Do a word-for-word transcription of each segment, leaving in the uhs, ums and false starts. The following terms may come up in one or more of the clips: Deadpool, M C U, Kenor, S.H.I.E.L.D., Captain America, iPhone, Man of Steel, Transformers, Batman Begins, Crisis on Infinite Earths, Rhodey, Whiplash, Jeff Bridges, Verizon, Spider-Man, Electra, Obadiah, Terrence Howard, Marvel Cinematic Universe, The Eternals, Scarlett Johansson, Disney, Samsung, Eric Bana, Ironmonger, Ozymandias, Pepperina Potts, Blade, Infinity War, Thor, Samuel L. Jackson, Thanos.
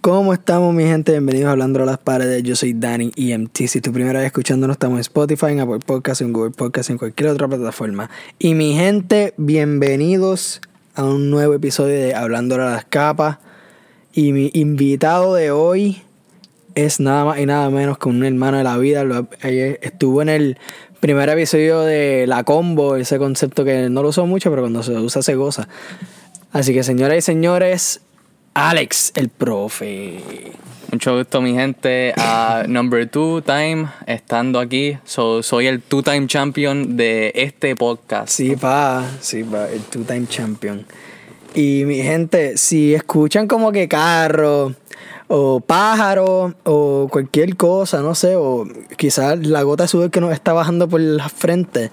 ¿Cómo estamos, mi gente? Bienvenidos a Hablando a las Paredes. Yo soy Dani E M T. Si es tu primera vez escuchándonos, estamos en Spotify, en Apple Podcasts, en Google Podcasts, en cualquier otra plataforma. Y mi gente, bienvenidos a un nuevo episodio de Hablando a las Capas. Y mi invitado de hoy es nada más y nada menos que un hermano de la vida. Estuvo en el primer episodio de La Combo, ese concepto que no lo usó mucho, pero cuando se usa se goza. Así que, señoras y señores, Alex, el profe. Mucho gusto, mi gente. Uh, number two time, estando aquí. So, soy el two time champion de este podcast. Sí, pa. Sí, pa. El two time champion. Y, mi gente, si escuchan como que carro, o pájaro, o cualquier cosa, no sé, o quizás la gota de sudor que nos está bajando por la frente,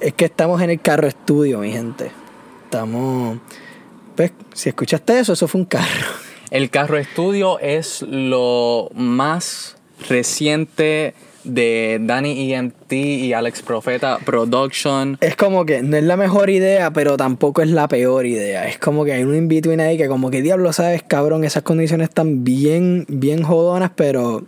es que estamos en el carro estudio, mi gente. Estamos... Pues, si escuchaste eso, eso fue un carro. El carro estudio es lo más reciente de Dani E M T y Alex Profeta Production. Es como que no es la mejor idea, pero tampoco es la peor idea. Es como que hay un in-between ahí que como que diablo sabes, cabrón, esas condiciones están bien, bien jodonas, pero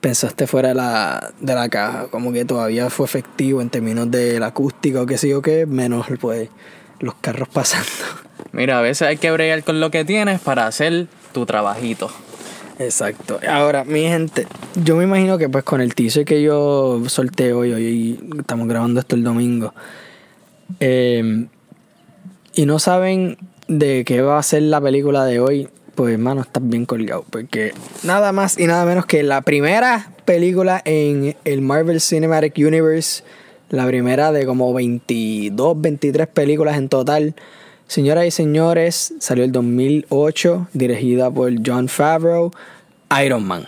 pensaste fuera de la, de la caja. Como que todavía fue efectivo en términos de la acústica o qué sé yo qué, menos pues... los carros pasando. Mira, a veces hay que bregar con lo que tienes para hacer tu trabajito. Exacto. Ahora, mi gente, yo me imagino que pues con el teaser que yo solté hoy, hoy estamos grabando esto el domingo, eh, y no saben de qué va a ser la película de hoy, pues hermano, estás bien colgado, porque nada más y nada menos que la primera película en el Marvel Cinematic Universe, la primera de como veintidós, veintitrés películas en total. Señoras y señores, salió el dos mil ocho, dirigida por Jon Favreau, Iron Man.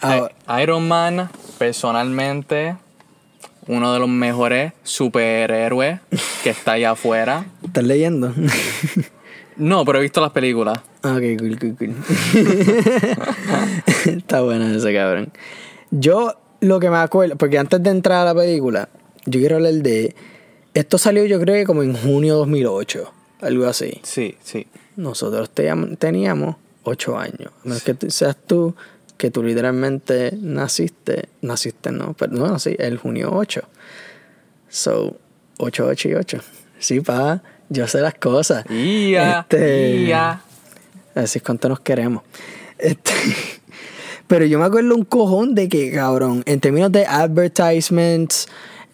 Ahora, Iron Man, personalmente, uno de los mejores superhéroes que está allá afuera. ¿Estás leyendo? No, pero he visto las películas. Ok, cool, cool, cool. Está bueno ese cabrón. Yo... Lo que me acuerdo, porque antes de entrar a la película, yo quiero hablar de... Esto salió yo creo que como en junio dos mil ocho, algo así. Sí, sí. Nosotros te, teníamos ocho años. A menos sí. que seas tú, que tú literalmente naciste... Naciste, no, pero bueno, sí, el junio ocho. So, ocho, ocho y ocho. Sí, pa, yo sé las cosas. Ya, este, ya. Así es cuánto nos queremos. Este... Pero yo me acuerdo un cojón de que, cabrón, en términos de advertisements,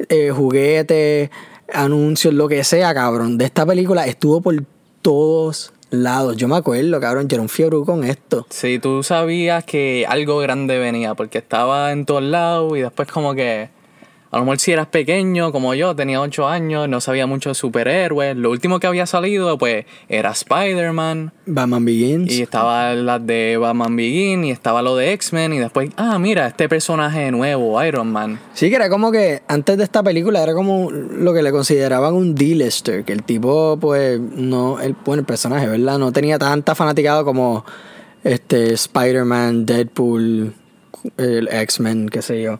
eh, juguetes, anuncios, lo que sea, cabrón, de esta película estuvo por todos lados. Yo me acuerdo, cabrón, yo era un fiebre con esto. Sí, tú sabías que algo grande venía, porque estaba en todos lados y después como que... A lo mejor si eras pequeño, como yo, tenía ocho años, no sabía mucho de superhéroes. Lo último que había salido, pues, era Spider-Man. Batman Begins. Y estaba la de Batman Begins, y estaba lo de X-Men, y después, ah, mira, este personaje nuevo, Iron Man. Sí, que era como que, antes de esta película, era como lo que le consideraban un D-lister, que el tipo, pues, no, el, bueno, el personaje, ¿verdad? No tenía tanta fanaticada como este Spider-Man, Deadpool, el X-Men, qué sé yo.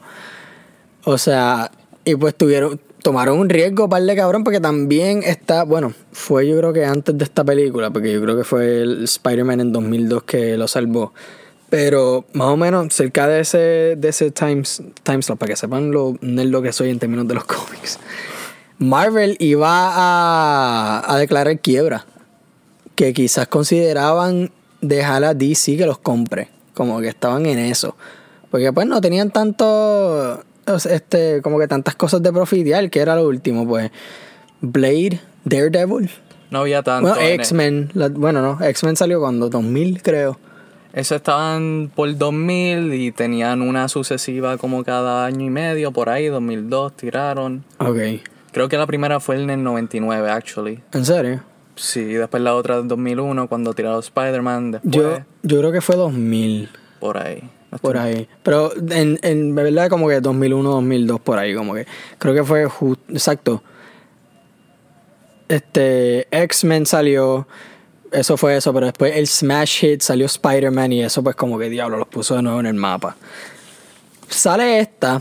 O sea, y pues tuvieron, tomaron un riesgo, par de cabrón, porque también está, bueno, fue yo creo que antes de esta película, porque yo creo que fue el Spider-Man en dos mil dos que lo salvó. Pero más o menos cerca de ese, de ese time, time slot, para que sepan lo, lo que soy en términos de los cómics. Marvel iba a, a declarar quiebra, que quizás consideraban dejar a D C que los compre, como que estaban en eso. Porque pues no tenían tanto... Este, como que tantas cosas de profitear, que era lo último, pues Blade, Daredevil. No había tanto. Bueno, X-Men. La, bueno, no, X-Men salió cuando, dos mil creo. Eso estaban por dos mil y tenían una sucesiva como cada año y medio, por ahí, dos mil dos tiraron. Ok. Creo que la primera fue en el noventa y nueve, actually. ¿En serio? Sí, después la otra en dos mil uno, cuando tiraron Spider-Man. Después, yo, yo creo que fue dos mil. Por ahí. Por ahí. Pero en, en verdad como que dos mil uno, dos mil dos, por ahí como que. Creo que fue justo, exacto. Este, X-Men salió, eso fue eso, pero después el smash hit salió Spider-Man y eso pues como que diablo, los puso de nuevo en el mapa. Sale esta,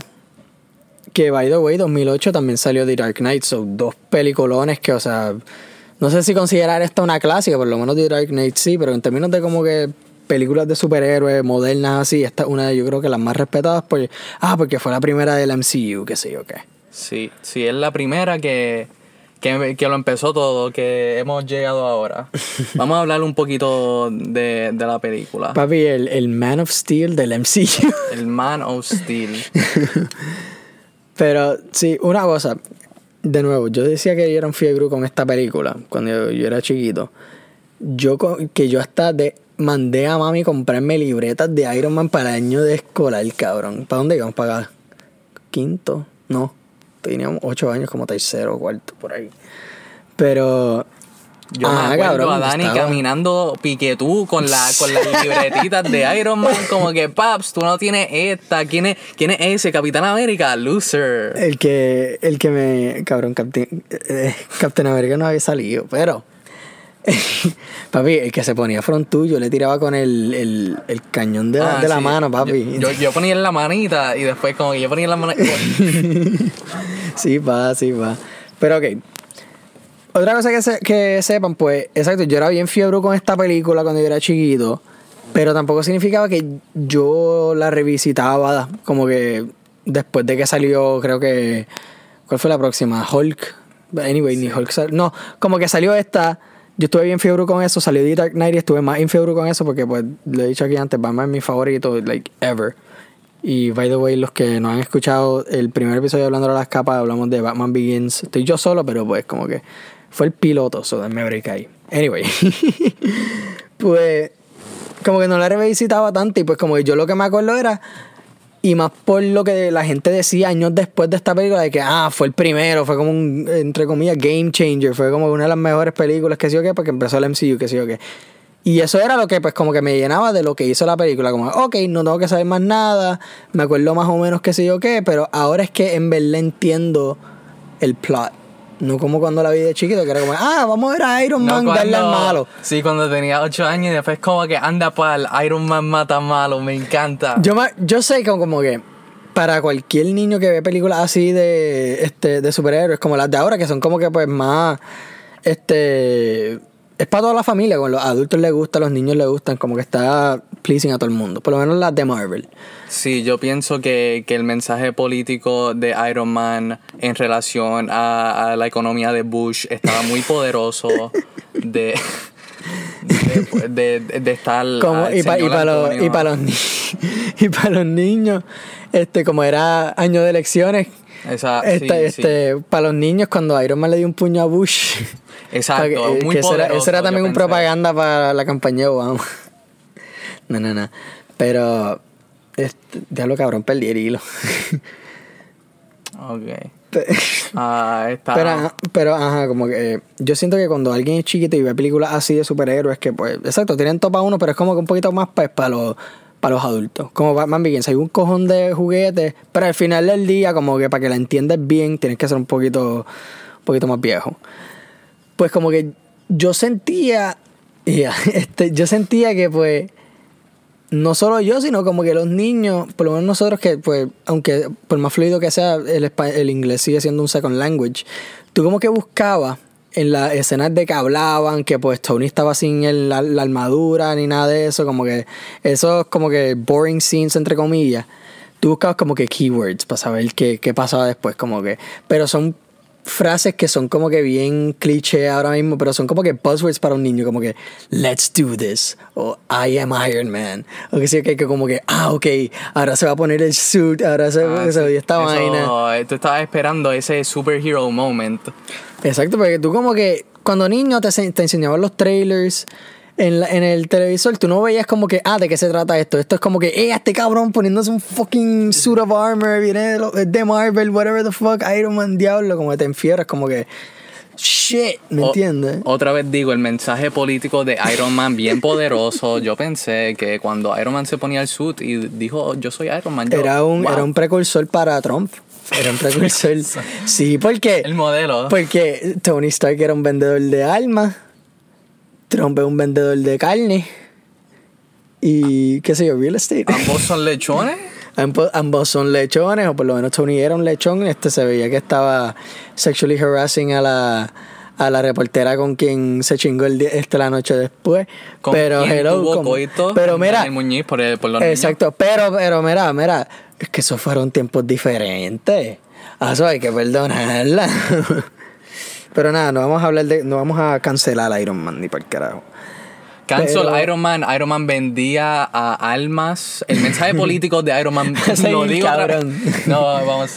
que by the way, dos mil ocho también salió The Dark Knight, son dos pelicolones que, o sea, No sé si considerar esta una clásica, por lo menos The Dark Knight sí, pero en términos de como que películas de superhéroes modernas así, esta es una de, yo creo que las más respetadas por, ah, porque fue la primera del M C U, qué sé yo qué. Sí, sí, es la primera que, que, que lo empezó todo, que hemos llegado ahora. Vamos a hablar un poquito de, de la película. Papi, el, el Man of Steel del M C U. El Man of Steel. Pero sí, una cosa, de nuevo, yo decía que yo era un fiebre con esta película cuando yo, yo era chiquito. Yo que yo hasta de mandé a mami comprarme libretas de Iron Man para año de escolar, cabrón. ¿Para dónde íbamos? ¿Para acá? ¿Quinto? No. Teníamos ocho años, como tercero o cuarto, por ahí. Pero... Yo ah, me acuerdo cabrón, a Dani estaba... caminando piquetú con, la, con las libretitas de Iron Man, como que, paps, tú no tienes esta, ¿quién es, quién es ese? Capitán América, loser. El que, el que me, cabrón, Captain, eh, Captain América no había salido, pero... Papi, el que se ponía front tuyo, le tiraba con el, el, el cañón de, ah, de sí. la mano, papi. Yo, yo, yo ponía en la manita y después como que yo ponía en la mano. Sí, va, sí, va. Pero ok. Otra cosa que, se, que sepan, pues, exacto, yo era bien fiebre con esta película cuando yo era chiquito, pero tampoco significaba que yo la revisitaba como que después de que salió, creo que... ¿Cuál fue la próxima? Hulk. Anyway, sí. Ni Hulk salió. No, como que salió esta... Yo estuve bien fiebre con eso, salió The Dark Knight y estuve más en fiebre con eso porque, pues, lo he dicho aquí antes, Batman es mi favorito, like, ever. Y, by the way, los que no han escuchado el primer episodio de Hablando de las Capas, hablamos de Batman Begins. Estoy yo solo, pero, pues, como que fue el piloto, so denme break ahí. Anyway. Pues, como que no la revisitaba tanto y, pues, como que yo lo que me acuerdo era... Y más por lo que la gente decía años después de esta película, de que, ah, fue el primero, fue como un, entre comillas, game changer, fue como una de las mejores películas, que sé yo qué, porque empezó el M C U, que sé yo qué. Y eso era lo que, pues, como que me llenaba de lo que hizo la película, como, ok, no tengo que saber más nada, me acuerdo más o menos, que sé yo qué, pero ahora es que en verdad entiendo el plot. No como cuando la vi de chiquito, que era como, ah, vamos a ver a Iron Man, no, cuando, darle al malo. Sí, cuando tenía ocho años y después como que anda para el Iron Man mata malo, me encanta. Yo, yo sé que como que para cualquier niño que ve películas así de, este, de superhéroes, como las de ahora, que son como que pues más, este, es para toda la familia, como los adultos les gusta, los niños les gustan, como que está pleasing a todo el mundo, por lo menos las de Marvel. Sí, yo pienso que, que el mensaje político de Iron Man en relación a, a la economía de Bush estaba muy poderoso de, de, de, de, de estar... Como, y para pa los, pa los, pa los niños, este, como era año de elecciones, Exacto, este, sí, este, sí. para los niños cuando Iron Man le dio un puño a Bush. Exacto, que, muy que poderoso. Eso era, eso era también un propaganda para la campaña de Obama. No, no, no. Pero... Este, diablo, cabrón, perdí el hilo. Ok. Ah, está. Pero, ajá, pero, ajá, como que... Yo siento que cuando alguien es chiquito y ve películas así de superhéroes que, pues... Exacto, tienen topa uno, pero es como que un poquito más pues, para los... Para los adultos. Como Batman Begins, hay un cojón de juguetes, pero al final del día, como que para que la entiendas bien, tienes que ser un poquito, un poquito más viejo. Pues como que yo sentía, yeah, este, yo sentía que pues, no solo yo, sino como que los niños, por lo menos nosotros que pues, aunque por más fluido que sea, el, el inglés sigue siendo un second language, tú como que buscabas en las escenas de que hablaban, que pues Tony estaba sin el, la, la armadura ni nada de eso, como que esos como que boring scenes entre comillas, tú buscabas como que keywords para saber qué, qué pasaba después, como que, pero son frases que son como que bien cliché ahora mismo, pero son como que buzzwords para un niño, como que let's do this, o I am Iron Man, o que sea que, que como que, ah, ok, ahora se va a poner el suit, ahora se va ah, sí. esta eso, vaina. Tú estabas esperando ese superhero moment. Exacto, porque tú como que cuando niño te, te enseñaban los trailers en, la, en el televisor, tú no veías como que, ah, ¿de qué se trata esto? Esto es como que, eh, este cabrón poniéndose un fucking suit of armor, viene de Marvel, whatever the fuck, Iron Man, diablo, como que te enfiebras, como que, shit, ¿me o, entiendes? Otra vez digo, el mensaje político de Iron Man bien poderoso. Yo pensé que cuando Iron Man se ponía el suit y dijo, yo soy Iron Man, yo, era un wow. Era un precursor para Trump. Era un precursor. Sí, porque... El modelo. Porque Tony Stark era un vendedor de armas. Trump es un vendedor de carne. Y, qué sé yo, real estate. ¿Ambos son lechones? Ambos, ambos son lechones, o por lo menos Tony era un lechón. Este se veía que estaba sexually harassing a la... a la reportera con quien se chingó el día, este, la noche después. Con pero hello, tuvo como, coito pero mira, el Muñiz por, el, por los exacto, niños. pero pero mira, mira, es que esos fueron tiempos diferentes. A eso hay que perdonarla. Pero nada, no vamos a hablar de, no vamos a cancelar Iron Man ni por carajo. Cancel pero... Iron Man. Iron Man vendía a almas. El mensaje político de Iron Man. Lo digo, cabrón. No, vamos.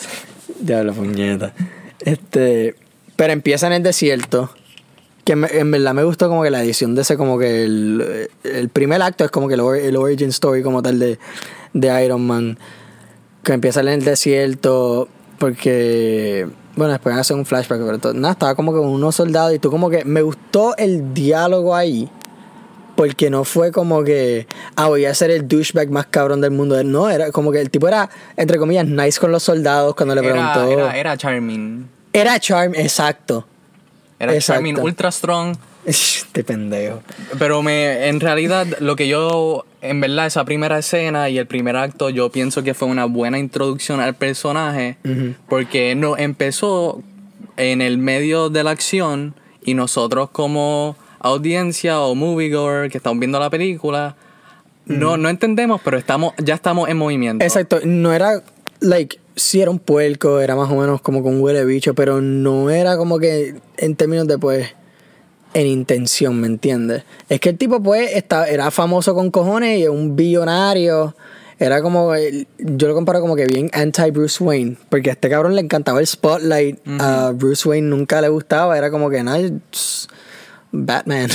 Diablo, puñeta. Este, pero empieza en el desierto. Que me, en verdad me gustó como que la edición de ese, como que el, el primer acto es como que el, el origin story como tal de, de Iron Man. Que empieza en el desierto porque... Bueno, después hacen un flashback, pero todo, nada, estaba como que con unos soldados y tú como que... Me gustó el diálogo ahí. Porque no fue como que, ah, voy a ser el douchebag más cabrón del mundo. No, era como que el tipo era, entre comillas, nice con los soldados cuando le era, preguntó. Era, era charming. Era charming, exacto. Era exacto. Charming, ultra strong. Este pendejo. Pero me, en realidad, lo que yo, en verdad, esa primera escena y el primer acto, yo pienso que fue una buena introducción al personaje. Uh-huh. Porque no, empezó en el medio de la acción y nosotros como... audiencia o moviegoer que estamos viendo la película, mm. no, no entendemos, pero estamos, ya estamos en movimiento. Exacto, no era, like, sí era un puerco, era más o menos como con un huele bicho, pero no era como que en términos de, pues, en intención, ¿me entiendes? Es que el tipo, pues, estaba, era famoso con cojones y un billonario, era como, yo lo comparo como que bien anti-Bruce Wayne, porque a este cabrón le encantaba el spotlight, mm-hmm. a Bruce Wayne nunca le gustaba, era como que nada... Batman.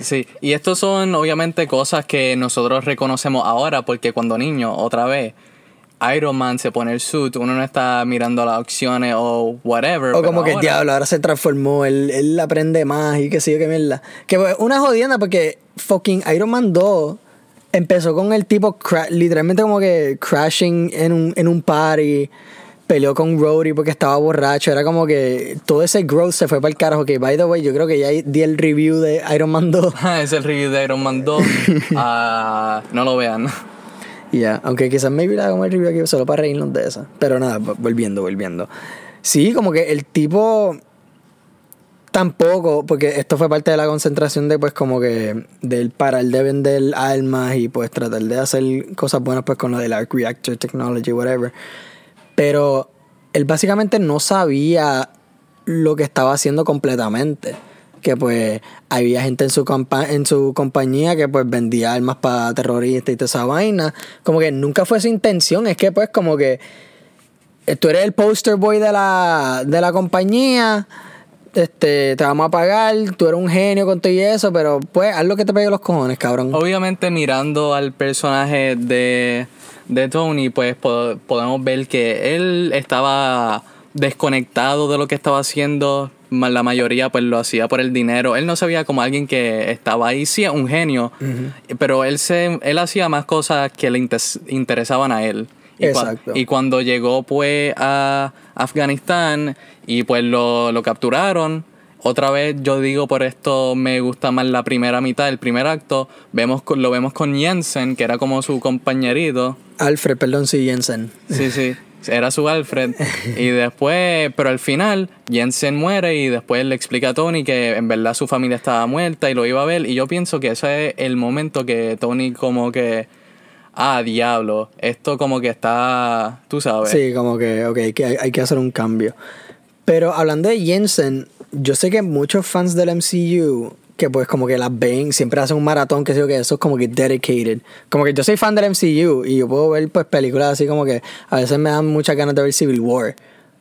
Sí, y estos son obviamente cosas que nosotros reconocemos ahora porque cuando niño, otra vez, Iron Man se pone el suit, uno no está mirando las opciones o whatever. O como que ahora... el diablo, ahora se transformó, él, él aprende más y qué sé yo, qué mierda. Que una jodienda porque fucking Iron Man dos empezó con el tipo cra- literalmente como que crashing en un, en un party. Peleó con Rhodey porque estaba borracho. Era como que todo ese growth se fue para el carajo. Que, by the way, yo creo que ya di el review de Iron Man dos. Es el review de Iron Man dos. uh, no lo vean. Ya, yeah. Aunque quizás maybe la hagamos el review aquí solo para reírnos de esa. Pero nada, volviendo, volviendo. Sí, como que el tipo... Tampoco, porque esto fue parte de la concentración de, pues, como que... Del parar de vender armas y, pues, tratar de hacer cosas buenas, pues, con lo del Arc Reactor Technology, whatever... Pero él básicamente no sabía lo que estaba haciendo completamente. Que pues había gente en su, compa- en su compañía que pues vendía armas para terroristas y toda esa vaina. Como que nunca fue su intención. Es que pues como que tú eres el poster boy de la, de la compañía, este, te vamos a pagar, tú eres un genio con todo y eso, pero pues haz lo que te pegue los cojones, cabrón. Obviamente mirando al personaje de... de Tony, pues po- podemos ver que él estaba desconectado de lo que estaba haciendo. La mayoría pues lo hacía por el dinero. Él no se veía como alguien que estaba ahí. Sí, un genio. Uh-huh. Pero él se él hacía más cosas que le inter- interesaban a él. Y Exacto. Cua- y cuando llegó pues a Afganistán y pues lo, lo capturaron, otra vez yo digo por esto me gusta más la primera mitad, el primer acto. Vemos lo vemos con Yinsen, que era como su compañerito. Alfred, perdón, sí, Yinsen. Sí, sí, era su Alfred. Y después, pero al final, Yinsen muere y después le explica a Tony que en verdad su familia estaba muerta y lo iba a ver. Y yo pienso que ese es el momento que Tony como que, ah, diablo, esto como que está, tú sabes. Sí, como que, ok, que hay, hay que hacer un cambio. Pero hablando de Yinsen, yo sé que muchos fans del M C U... que pues como que las ven, siempre hacen un maratón, que sé yo, que eso es como que dedicated. Como que yo soy fan del M C U y yo puedo ver pues películas así como que a veces me dan muchas ganas de ver Civil War.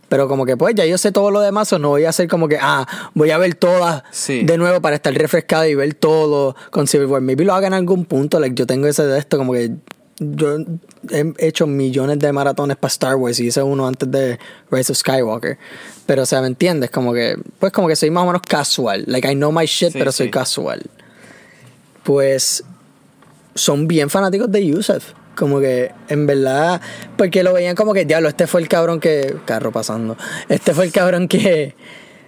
Pero como que pues ya yo sé todo lo demás, o no voy a hacer como que, ah, voy a ver todas sí. de nuevo para estar refrescado y ver todo con Civil War. Maybe lo haga en algún punto, like yo tengo ese de esto, como que yo he hecho millones de maratones para Star Wars y hice uno antes de Rise of Skywalker. Pero, o sea, ¿me entiendes? Como que, pues como que soy más o menos casual. Like, I know my shit, sí, pero sí. soy casual. Pues, son bien fanáticos de Yusef. Como que, en verdad, porque lo veían como que, diablo, este fue el cabrón que... Carro pasando. Este fue el cabrón que...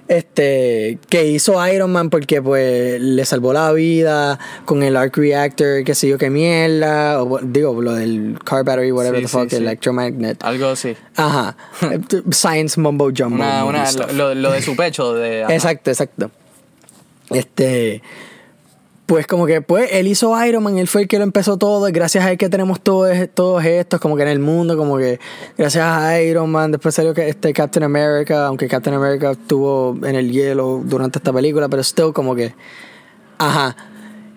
este, que hizo Iron Man, porque pues le salvó la vida con el arc reactor, qué sé yo, qué mierda, o, digo, lo del car battery, whatever sí, the fuck, sí, sí. electromagnet. Algo así. Ajá. Science mumbo jumbo. Una, una, lo, lo de su pecho. De, exacto, exacto. Este... Pues como que pues él hizo Iron Man, él fue el que lo empezó todo, y gracias a él que tenemos todos todos estos como que en el mundo, como que gracias a Iron Man. Después salió este Captain America, aunque Captain America estuvo en el hielo durante esta película, pero still como que ajá.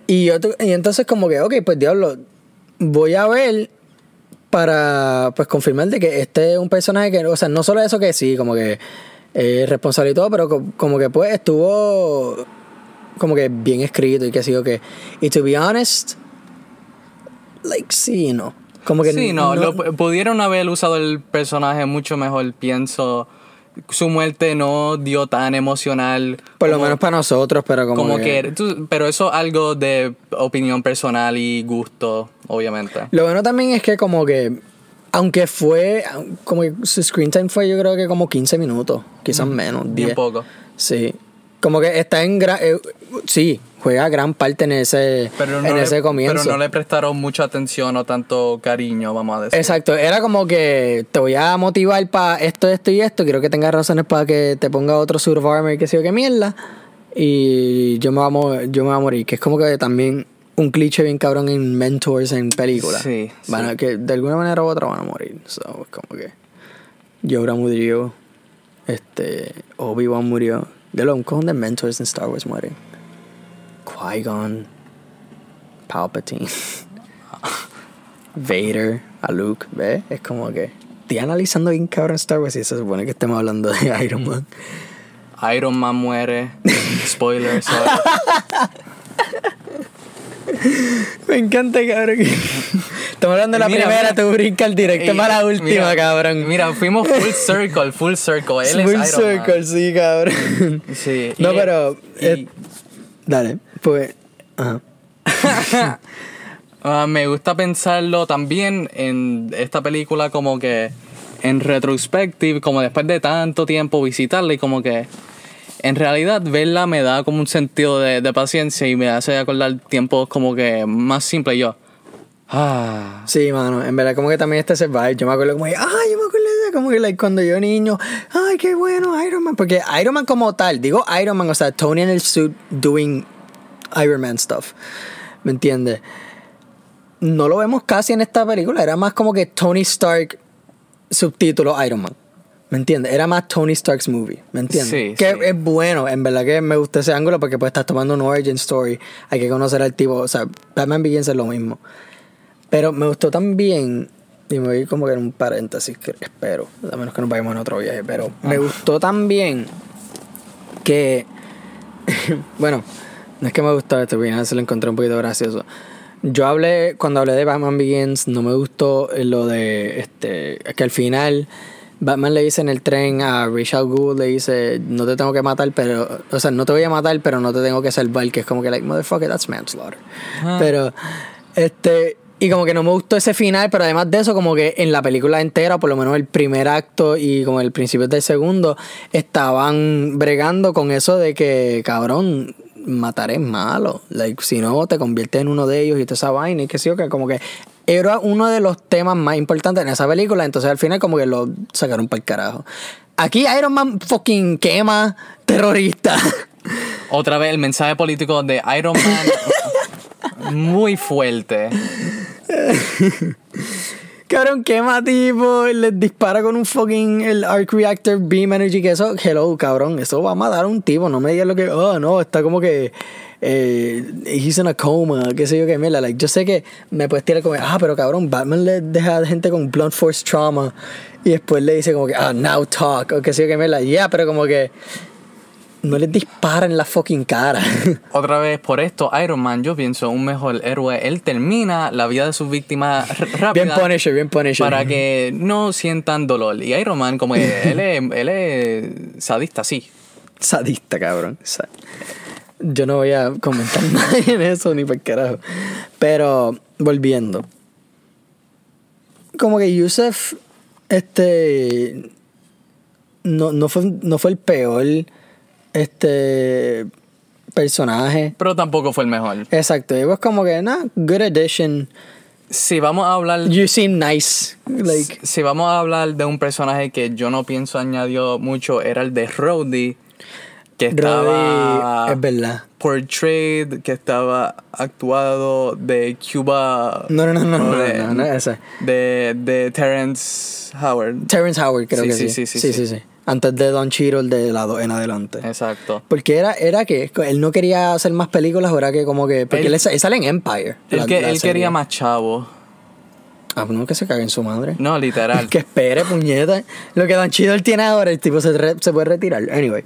Y yo y entonces como que okay, pues diablo, voy a ver para pues confirmar de que este es un personaje que, o sea, no solo eso que sí, como que eh, responsable y todo, pero como que pues estuvo como que bien escrito y que así, o que y to be honest, like sí, no, como que sí, no, no lo, pudieron haber usado el personaje mucho mejor, pienso. Su muerte no dio tan emocional, por como, lo menos para nosotros, pero como, como que, que tú, pero eso es algo de opinión personal y gusto, obviamente. Lo bueno también es que como que aunque fue como que su screen time fue, yo creo que como quince minutos, quizás menos, diez. Bien poco. Sí. Como que está en gran... Eh, sí, juega gran parte en ese, pero no en le, ese comienzo. Pero no le prestaron mucha atención o tanto cariño, vamos a decir. Exacto, era como que te voy a motivar para esto, esto y esto. Quiero que tengas razones para que te ponga otro suit of armor y que sé yo qué mierda. Y yo me, voy a morir, yo me voy a morir. Que es como que también un cliché bien cabrón en mentors, en películas. Sí, bueno, sí. Que de alguna manera u otra van a morir. So, como que... Yoda murió. Este... Obi-Wan murió. De los un cojón de mentors en Star Wars mueren. Qui-Gon, Palpatine, Vader, a Luke, ¿ves? Es como que estoy analizando bien cabrón Star Wars y se supone que estemos hablando de Iron Man. Iron Man muere. Spoilers. Me encanta, cabrón. Estamos hablando de la mira, primera, mira, tú brincas directo para la última, mira, cabrón. Mira, fuimos full circle, full circle. Él full es Iron circle, Man. Sí, cabrón. Sí. No, y, pero... Y, eh, dale, pues... Ajá. uh, me gusta pensarlo también en esta película como que en retrospective, como después de tanto tiempo visitarla y como que... En realidad, verla me da como un sentido de, de paciencia y me hace acordar tiempos como que más simples. Yo, ah. Sí, mano, en verdad, como que también este se va. Yo me acuerdo como, ah, yo me acuerdo de como que like, cuando yo niño, ay, qué bueno, Iron Man. Porque Iron Man como tal, digo Iron Man, o sea, Tony en el suit doing Iron Man stuff. ¿Me entiendes? No lo vemos casi en esta película, era más como que Tony Stark, subtítulo Iron Man. ¿Me entiendes? Era más Tony Stark's movie, ¿me entiendes? Sí, que sí. Es bueno, en verdad que me gusta ese ángulo porque pues estás tomando un origin story, hay que conocer al tipo, o sea, Batman Begins es lo mismo. Pero me gustó también, y me voy a ir como que en un paréntesis, que espero, a menos que nos vayamos en otro viaje, pero ah. me gustó también que, bueno, no es que me gustó esto, porque se lo encontré un poquito gracioso. Yo hablé, cuando hablé de Batman Begins, no me gustó lo de, este, que al final... Batman le dice en el tren a Richard Gould, le dice, no te tengo que matar, pero... O sea, no te voy a matar, pero no te tengo que salvar, que es como que, like, motherfucker, that's manslaughter. Ah. Pero, este... Y como que no me gustó ese final, pero además de eso, como que en la película entera, por lo menos el primer acto y como el principio del segundo, estaban bregando con eso de que, cabrón, matar es malo. Like, si no, te conviertes en uno de ellos y toda esa vaina, y que sí, o que como que... Era uno de los temas más importantes en esa película, entonces al final como que lo sacaron para el carajo. Aquí Iron Man fucking quema terrorista. Otra vez el mensaje político de Iron Man muy fuerte. Cabrón, quema tipo, les dispara con un fucking el arc reactor beam energy, que eso, hello, cabrón, eso va a matar a un tipo, no me digas lo que, oh no, está como que... Eh, he's in a coma, qué sé yo qué mierda, like, yo sé que me puedes tirar como ah, pero cabrón, Batman le deja a gente con blunt force trauma y después le dice como que ah, now talk, o qué sé yo qué mierda, ya, yeah, pero como que no le disparan la fucking cara. Otra vez, por esto Iron Man, yo pienso, un mejor héroe, él termina la vida de sus víctimas rápida, bien Punisher, bien Punisher, para que no sientan dolor. Y Iron Man como que él es, él es sadista, sí, sadista, cabrón. Sad- Yo no voy a comentar nada en eso, ni por carajo. Pero, volviendo. Como que Yusef, este... No, no, fue, no fue el peor este personaje. Pero tampoco fue el mejor. Exacto. Y pues como que, nah, good addition. Si vamos a hablar... You seem nice. Like, si vamos a hablar de un personaje que yo no pienso añadió mucho, era el de Rhodey. Que estaba... Rhodey, es verdad. Portrayed, que estaba actuado de Cuba... No, no, no, no, no, de, no, no, no, esa. De, de Terrence Howard. Terrence Howard, creo sí, que sí. Sí, sí, sí, sí, sí, sí, sí. Antes de Don Chiro, el de lado en adelante. Exacto. Porque era, era que él no quería hacer más películas, ¿verdad? Que como que... Porque él, él sale en Empire. Él, la, que, la él quería más chavo. Ah, no, que se cague en su madre. No, literal. Que espere, puñeta. Lo que Don Chiro él tiene ahora, el tipo se, re, se puede retirar. Anyway.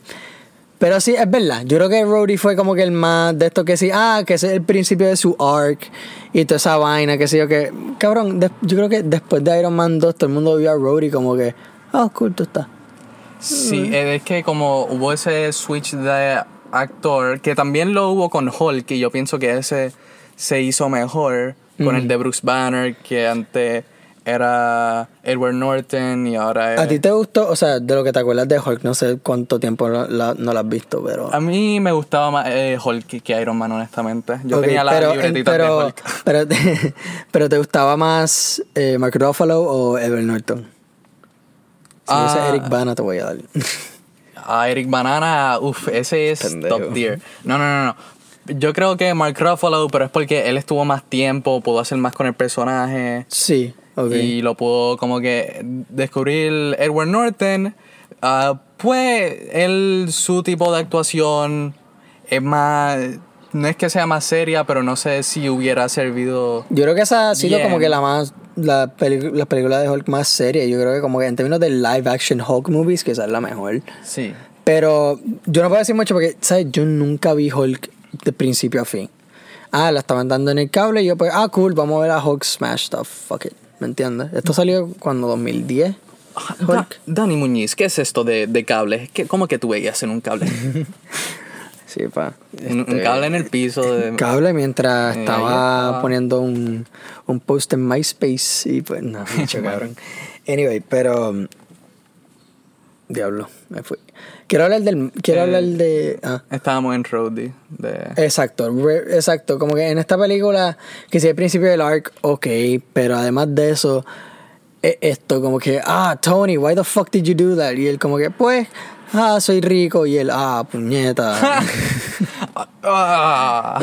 Pero sí, es verdad. Yo creo que Rhodey fue como que el más de esto que sí. Ah, que es el principio de su arc. Y toda esa vaina, que sí, yo que... Cabrón, de, yo creo que después de Iron Man dos, todo el mundo vio a Rhodey como que... Ah, oh, cool, tú estás. Sí, es que como hubo ese switch de actor, que también lo hubo con Hulk, y yo pienso que ese se hizo mejor con mm. el de Bruce Banner, que antes era Edward Norton y ahora es... ¿A ti te gustó? O sea, de lo que te acuerdas de Hulk, no sé cuánto tiempo la, la, no la has visto, pero... A mí me gustaba más eh, Hulk que Iron Man, honestamente. Yo okay, tenía la pero, libretita pero, de Hulk. Pero te, pero ¿te gustaba más eh, Mark Ruffalo o Edward Norton? Si ah, ese Eric Bana te voy a dar. A Eric Bana, uff, ese es Pendejo. Top tier. No, no, no, no. Yo creo que Mark Ruffalo, pero es porque él estuvo más tiempo, pudo hacer más con el personaje. Sí, ok. Y lo pudo como que descubrir Edward Norton. Uh, pues él, su tipo de actuación es más... No es que sea más seria, pero no sé si hubiera servido. Yo creo que esa ha sido bien. Como que la más... La, pelic- la película de Hulk más seria. Yo creo que como que en términos de live action Hulk movies, quizás la mejor. Sí. Pero yo no puedo decir mucho porque, ¿sabes? Yo nunca vi Hulk de principio a fin. Ah, la estaban dando en el cable y yo pues, ah, cool, vamos a ver a Hulk smash stuff. Fuck it. ¿Me entiendes? Esto salió cuando, dos mil diez. Hulk. Da- Dani Muñiz, ¿qué es esto de, de cables? ¿Qué, ¿Cómo que tú veías en un cable? Sí, pa. Este, un cable en el piso. Un cable mientras estaba ahí, poniendo un, un post en MySpace y pues no, mucho cabrón. Anyway, pero... Diablo, me fui. Quiero hablar del... Quiero eh, hablar de... Ah. Estábamos en Rhodey. De... Exacto, re, exacto. Como que en esta película, que si al principio del arc, ok, pero además de eso, esto como que, ah, Tony, why the fuck did you do that? Y él como que, pues... Ah, soy rico. Y él, ah, puñeta. ah,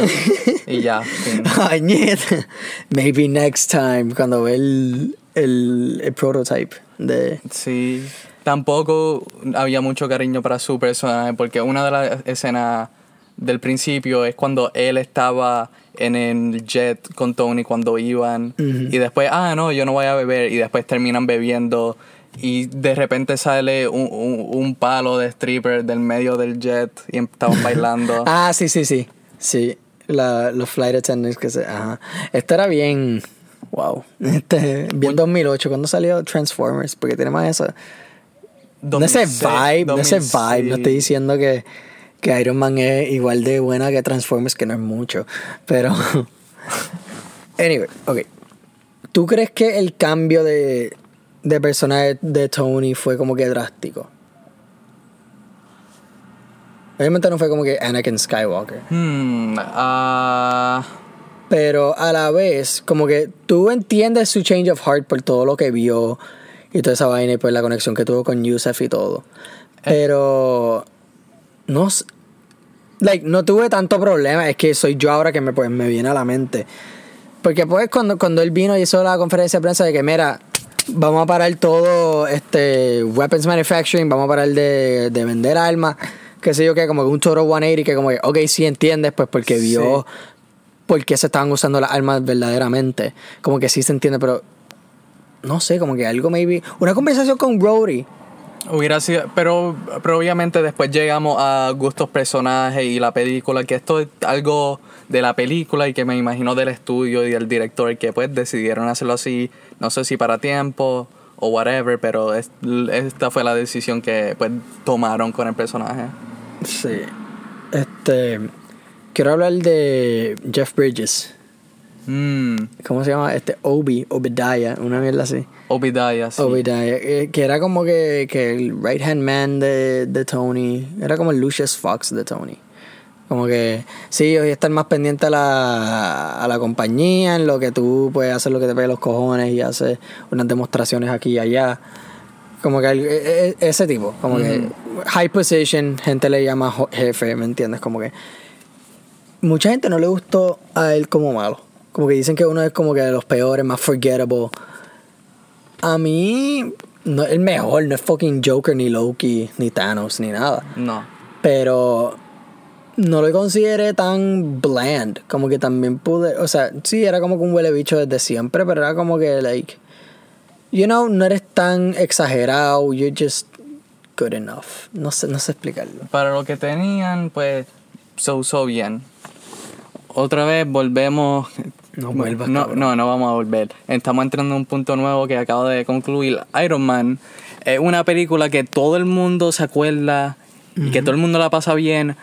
y ya. Fin. Ay, nieta. Maybe next time. Cuando ve el, el, el prototype de... Sí. Tampoco había mucho cariño para su personaje. Porque una de las escenas del principio es cuando él estaba en el jet con Tony cuando iban. Uh-huh. Y después, ah, no, yo no voy a beber. Y después terminan bebiendo... Y de repente sale un, un, un palo de stripper del medio del jet y estaban bailando. Ah, sí, sí, sí. Sí, la, los flight attendants que se... Ajá. Esto era bien... Wow. Este, bien dos mil ocho, cuando salió Transformers, porque tiene más eso. dos mil seis, no ese vibe, no ese vibe. No estoy diciendo que, que Iron Man es igual de buena que Transformers, que no es mucho. Pero... Anyway, ok. ¿Tú crees que el cambio de... de personaje de Tony fue como que drástico? Obviamente no fue como que Anakin Skywalker. Hmm, uh... Pero a la vez, como que tú entiendes su change of heart por todo lo que vio y toda esa vaina y por la conexión que tuvo con Yusef y todo. Pero... No like, no tuve tanto problema. Es que soy yo ahora que me, pues, me viene a la mente. Porque pues cuando, cuando él vino y hizo la conferencia de prensa de que, mira... Vamos a parar todo este weapons manufacturing, vamos a parar de, de vender armas, qué sé yo qué, como que un toro ciento ochenta que como que, ok, sí entiendes, pues porque vio sí. por qué se estaban usando las armas verdaderamente. Como que sí se entiende, pero no sé, como que algo maybe... Una conversación con Rhodey. Hubiera sido, pero, pero obviamente después llegamos a gustos personajes y la película, que esto es algo de la película y que me imagino del estudio y del director que pues decidieron hacerlo así, no sé si para tiempo o whatever, pero es, esta fue la decisión que pues tomaron con el personaje. Sí. Este, quiero hablar de Jeff Bridges. Mm. ¿Cómo se llama? Este Obi, Obadiah, una mierda así. Obadiah, sí. Obadiah, eh, que era como que, que el right hand man de, de Tony. Era como el Lucius Fox de Tony. Como que sí, hoy estar más pendiente a la, a la compañía, en lo que tú puedes hacer lo que te pegue los cojones y haces unas demostraciones aquí y allá. Como que el, el, ese tipo, como mm. que high position, gente le llama jefe, ¿me entiendes? Como que mucha gente no le gustó a él como malo. Como que dicen que uno es como que de los peores, más forgettable. A mí, no es el mejor, no es fucking Joker, ni Loki, ni Thanos, ni nada. No. Pero no lo consideré tan bland. Como que también pude, o sea, sí, era como que un huele bicho desde siempre, pero era como que, like, you know, no eres tan exagerado, you're just good enough. No sé, no sé explicarlo. Para lo que tenían, pues, se usó bien. Otra vez volvemos. No vuelvas, no, no, no vamos a volver. Estamos entrando en un punto nuevo que acabo de concluir. Iron Man es eh, una película que todo el mundo se acuerda y uh-huh. que todo el mundo la pasa bien,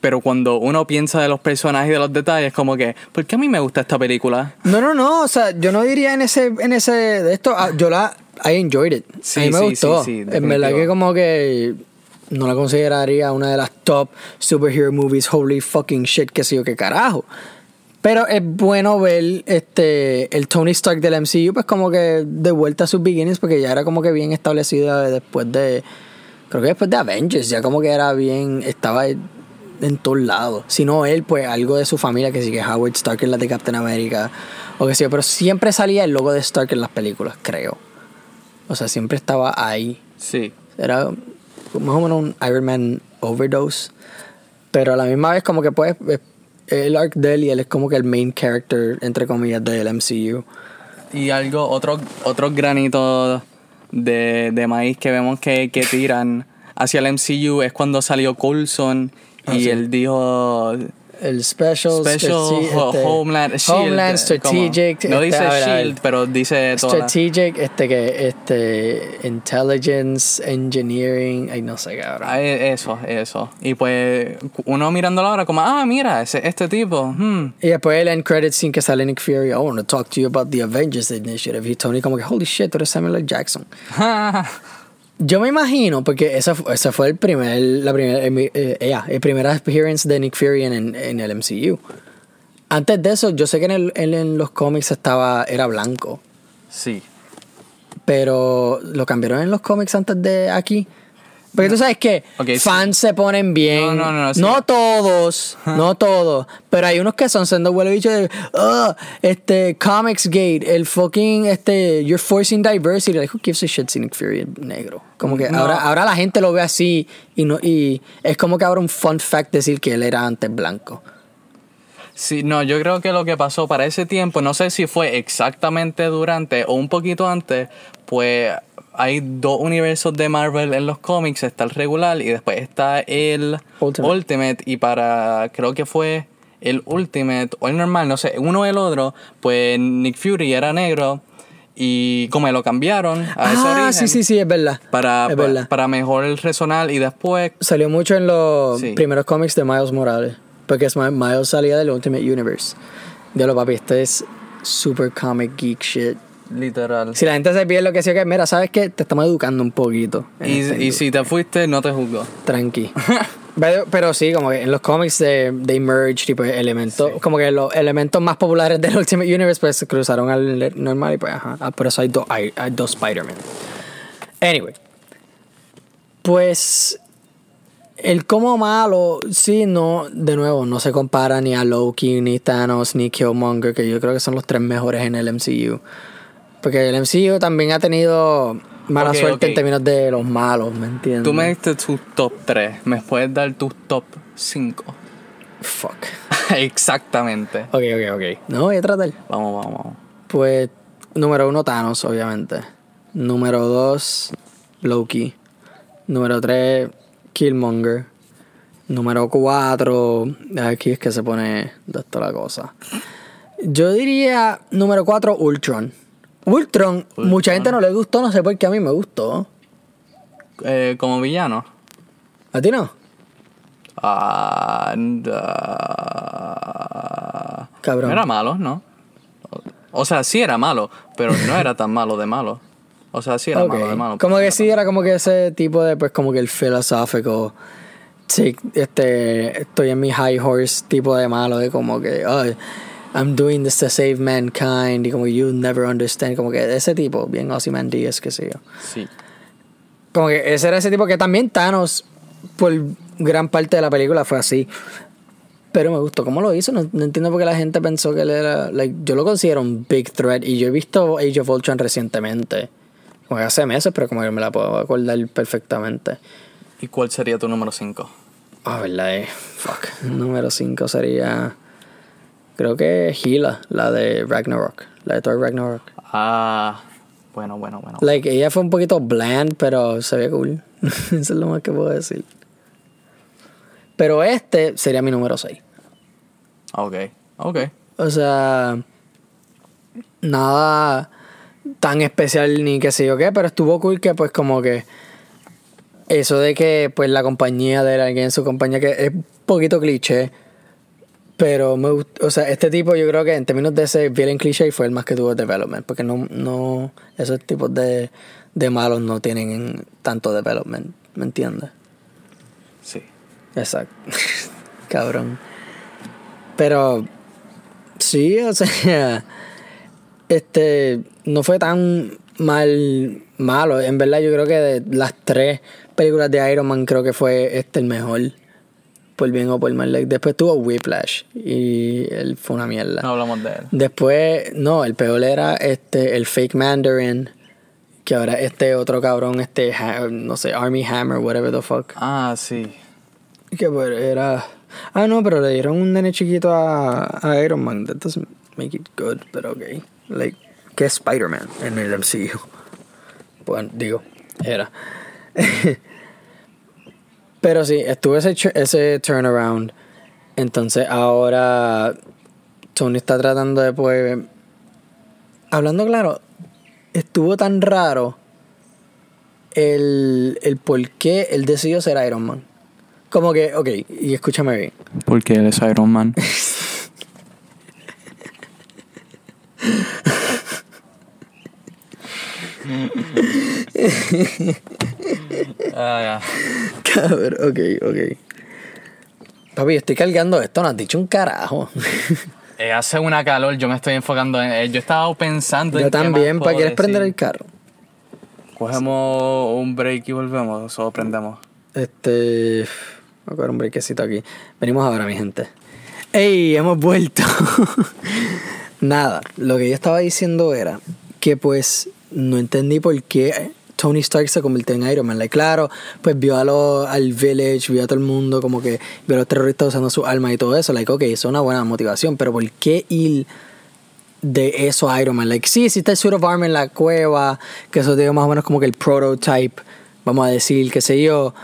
pero cuando uno piensa de los personajes y de los detalles, como que, ¿por qué a mí me gusta esta película? No, no, no, o sea, yo no diría en ese, en ese, de esto, yo la, I enjoyed it. Sí, a mí me sí, gustó. Sí, sí, en verdad que como que no la consideraría una de las top superhero movies, holy fucking shit, qué sé yo, qué carajo. Pero es bueno ver este el Tony Stark del M C U, pues como que de vuelta a sus beginnings, porque ya era como que bien establecida después de, creo que después de Avengers, ya como que era bien, estaba en todos lados. Si no él, pues algo de su familia, que sí, que Howard Stark es la de Captain America, o que sí, pero siempre salía el logo de Stark en las películas, creo. O sea, siempre estaba ahí. Sí. Era más o menos un Iron Man overdose, pero a la misma vez como que pues el arc de él y él es como que el main character entre comillas del M C U. Y algo, otro, otro granito de, de maíz que vemos que, que tiran hacia el M C U es cuando salió Coulson y ah, sí. él dijo el special, special sí, este, Homeland, Shield, Homeland Strategic, ¿cómo? No este, dice ver, Shield, pero dice Strategic, toda la... este que este Intelligence, Engineering, ay no sé qué ahora. Eso, eso. Y pues uno mirándolo ahora como, ah, mira, ese, este tipo. Hmm. Y después el end credit scene que sale Nick Fury, I want to talk to you about the Avengers Initiative. Y Tony como que, holy shit, tú eres Samuel L. Jackson. Yo me imagino, porque esa, esa fue el primer, la primera eh, yeah, el primer appearance de Nick Fury en, en, en el M C U. Antes de eso, yo sé que en, el, en, en los cómics estaba, era blanco. Sí. Pero lo cambiaron en los cómics antes de aquí. Porque no. Tú sabes que okay, fans sí. se ponen bien. No, no, no. No, sí. no todos, no todos. Pero hay unos que son siendo huele bicho de, uh, este, Comics Gate, el fucking, este, you're forcing diversity. Like, who gives a shit si Nick Fury es negro? Como que no. ahora, ahora la gente lo ve así y, no, y es como que ahora un fun fact decir que él era antes blanco. Sí, no, yo creo que lo que pasó para ese tiempo, no sé si fue exactamente durante o un poquito antes, pues hay dos universos de Marvel en los cómics, está el regular y después está el Ultimate, Ultimate y para, creo que fue el Ultimate o el normal, no sé, uno o el otro, pues Nick Fury era negro y como lo cambiaron a ah, ese origen. Ah, sí, sí, sí, es verdad. Para, es verdad. Para, para mejor el resonar y después... Salió mucho en los sí. primeros cómics de Miles Morales. Porque es Miles salía del Ultimate Universe. De lo papi, este es super comic geek shit. Literal. Si la gente se pierde lo que sea que, mira, sabes que te estamos educando un poquito. Y, este y si te fuiste, no te juzgo. Tranqui. pero, pero sí, como que en los cómics they, they merge tipo elementos, sí. como que los elementos más populares del Ultimate Universe pues se cruzaron al normal y pues ajá. Ah, por eso hay, do, hay, hay dos Spider-Man. Anyway. Pues... el como malo, sí, no, de nuevo, no se compara ni a Loki, ni Thanos, ni Killmonger, que yo creo que son los tres mejores en el M C U. Porque el M C U también ha tenido mala okay, suerte okay. en términos de los malos, ¿me entiendes? Tú me diste tus top tres, ¿me puedes dar tus top cinco? Fuck. Exactamente. Ok, ok, ok. No, voy a tratar. Vamos, vamos, vamos. Pues, número uno, Thanos, obviamente. Número dos, Loki. Número tres... Killmonger. Número cuatro. Aquí es que se pone de esto la cosa. Yo diría número cuatro, Ultron. Ultron. Ultron, mucha gente no le gustó, no sé por qué a mí me gustó. Eh, como villano. ¿A ti no? And, uh, Cabrón. No era malo, ¿no? O sea, sí era malo, pero no era tan malo de malo. O sea, sí era okay. malo de malo. Como que sí, era como que ese tipo de, pues, como que el filosófico, sí, este, estoy en mi high horse tipo de malo, de como que, oh, I'm doing this to save mankind, y como que you never understand, como que ese tipo, bien Ozymandias, qué sé yo. Sí. Como que ese era ese tipo que también Thanos, por gran parte de la película, fue así. Pero me gustó cómo lo hizo. No, no entiendo por qué la gente pensó que él era... Like, yo lo considero un big threat. Y yo he visto Age of Ultron recientemente. Como que hace meses, pero como que me la puedo acordar perfectamente. ¿Y cuál sería tu número cinco? Ah, oh, verdad. Eh? Fuck. Número cinco sería... Creo que Hela, la de Ragnarok. La de Thor Ragnarok. Ah, bueno, bueno, bueno. Like, ella fue un poquito bland, pero se ve cool. Eso es lo más que puedo decir. Pero este sería mi número seis. Ok, ok. O sea, nada tan especial ni qué sé yo qué, pero estuvo cool que pues como que eso de que pues la compañía de él, alguien en su compañía, que es un poquito cliché, pero me gustó. O sea, este tipo yo creo que en términos de ese villain cliché fue el más que tuvo development, porque no, no esos tipos de, de malos no tienen tanto development, ¿me entiendes? Sí. Exacto. Cabrón. Pero sí, o sea, este no fue tan mal malo. En verdad yo creo que de las tres películas de Iron Man creo que fue este el mejor. Por bien o por mal. Después tuvo Whiplash y él fue una mierda. No hablamos de él. Después, no, el peor era este el Fake Mandarin. Que ahora este otro cabrón, este no sé, Army Hammer, whatever the fuck. Ah, sí. Que era... Ah, no, pero le dieron un nene chiquito a, a Iron Man. That doesn't make it good, pero ok. Like, ¿qué es Spider-Man en el M C U? Bueno, digo, era. Pero sí, estuvo ese, ese turnaround. Entonces ahora Tony está tratando de pues... Hablando claro, estuvo tan raro el, el por qué él decidió ser Iron Man. Como que, ok, y escúchame bien. Porque él es Iron Man. Ah, ya. Cabrón, ok, ok. Papi, estoy cargando esto, no has dicho un carajo. eh, hace una calor, yo me estoy enfocando en... Eh, yo estaba pensando yo en... Yo también, ¿para quieres prender el carro? Cogemos un break y volvemos, solo prendemos. Este... Voy a coger un brequecito aquí. Venimos ahora, mi gente. ¡Ey! Hemos vuelto. Nada, lo que yo estaba diciendo era que pues no entendí por qué Tony Stark se convirtió en Iron Man. Like, claro, pues vio a lo, al Village, vio a todo el mundo, como que vio a los terroristas usando sus armas y todo eso. Like, ok, eso es una buena motivación, pero ¿por qué ir de eso a Iron Man? Like, sí, sí está el suit of armor en la cueva, que eso te dio más o menos como que el prototype, vamos a decir, qué sé yo...